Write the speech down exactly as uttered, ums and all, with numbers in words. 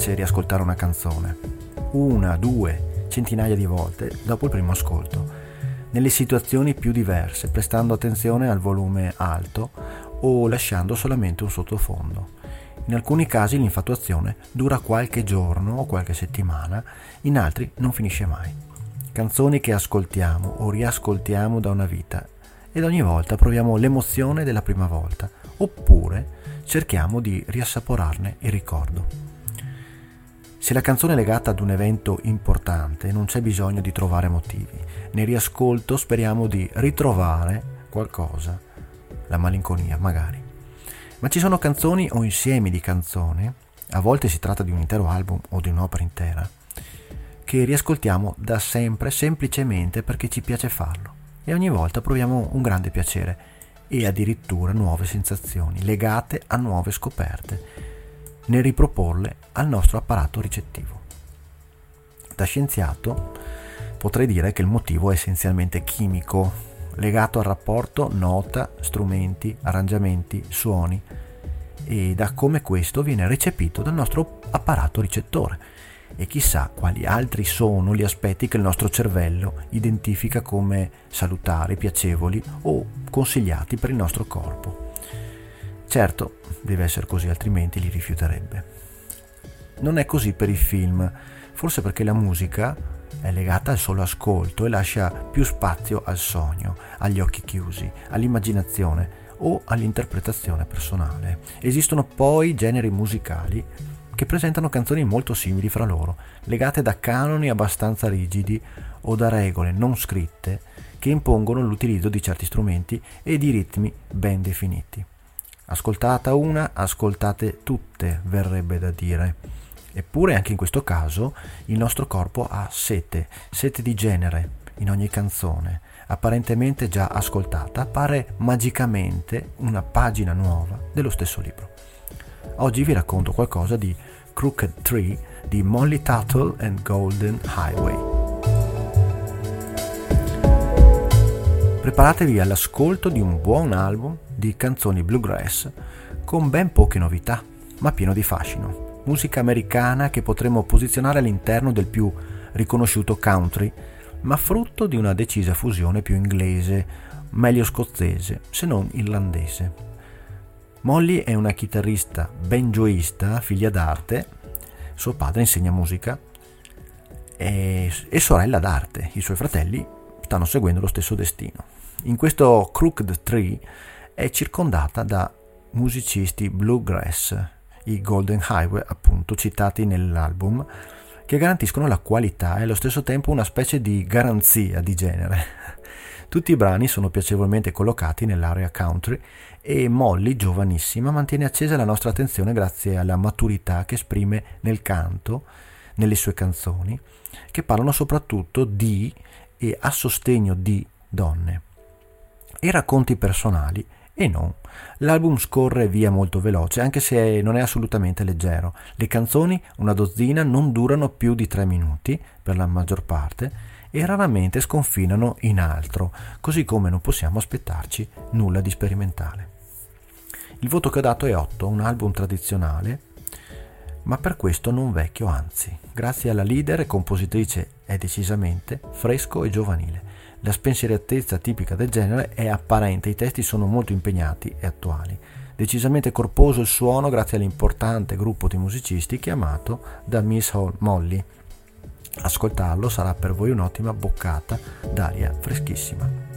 capace riascoltare una canzone, una, due, centinaia di volte dopo il primo ascolto, nelle situazioni più diverse, prestando attenzione al volume alto o lasciando solamente un sottofondo. In alcuni casi l'infatuazione dura qualche giorno o qualche settimana, in altri non finisce mai. Canzoni che ascoltiamo o riascoltiamo da una vita ed ogni volta proviamo l'emozione della prima volta, oppure cerchiamo di riassaporarne il ricordo. Se la canzone è legata ad un evento importante, non c'è bisogno di trovare motivi. Nel riascolto speriamo di ritrovare qualcosa, la malinconia magari. Ma ci sono canzoni o insiemi di canzoni, a volte si tratta di un intero album o di un'opera intera, che riascoltiamo da sempre semplicemente perché ci piace farlo e ogni volta proviamo un grande piacere e addirittura nuove sensazioni legate a nuove scoperte nel riproporle al nostro apparato ricettivo. Da scienziato potrei dire che il motivo è essenzialmente chimico, legato al rapporto nota, strumenti, arrangiamenti, suoni e da come questo viene recepito dal nostro apparato ricettore, e chissà quali altri sono gli aspetti che il nostro cervello identifica come salutari, piacevoli o consigliati per il nostro corpo. Certo, deve essere così, altrimenti li rifiuterebbe. Non è così per i film, forse perché la musica è legata al solo ascolto e lascia più spazio al sogno, agli occhi chiusi, all'immaginazione o all'interpretazione personale. Esistono poi generi musicali che presentano canzoni molto simili fra loro, legate da canoni abbastanza rigidi o da regole non scritte che impongono l'utilizzo di certi strumenti e di ritmi ben definiti. Ascoltata una, ascoltate tutte, verrebbe da dire. Eppure anche in questo caso il nostro corpo ha sete, sete di genere in ogni canzone. Apparentemente già ascoltata, appare magicamente una pagina nuova dello stesso libro. Oggi vi racconto qualcosa di Crooked Tree di Molly Tuttle and Golden Highway. Preparatevi all'ascolto di un buon album di canzoni bluegrass con ben poche novità, ma pieno di fascino. Musica americana che potremmo posizionare all'interno del più riconosciuto country, ma frutto di una decisa fusione più inglese, meglio scozzese, se non irlandese. Molly è una chitarrista banjoista, figlia d'arte, suo padre insegna musica e, e sorella d'arte, i suoi fratelli stanno seguendo lo stesso destino. In questo Crooked Tree è circondata da musicisti bluegrass, i Golden Highway appunto citati nell'album, che garantiscono la qualità e allo stesso tempo una specie di garanzia di genere. Tutti i brani sono piacevolmente collocati nell'area country e Molly, giovanissima, mantiene accesa la nostra attenzione grazie alla maturità che esprime nel canto, nelle sue canzoni, che parlano soprattutto di e a sostegno di donne e racconti personali. E non, l'album scorre via molto veloce, anche se non è assolutamente leggero. Le canzoni, una dozzina, non durano più di tre minuti per la maggior parte e raramente sconfinano in altro, così come non possiamo aspettarci nulla di sperimentale. Il voto che ho dato è otto, un album tradizionale, ma per questo non vecchio, anzi, grazie alla leader e compositrice è decisamente fresco e giovanile. La spensieratezza tipica del genere è apparente, i testi sono molto impegnati e attuali. Decisamente corposo il suono grazie all'importante gruppo di musicisti chiamato da Miss Molly. Ascoltarlo sarà per voi un'ottima boccata d'aria freschissima.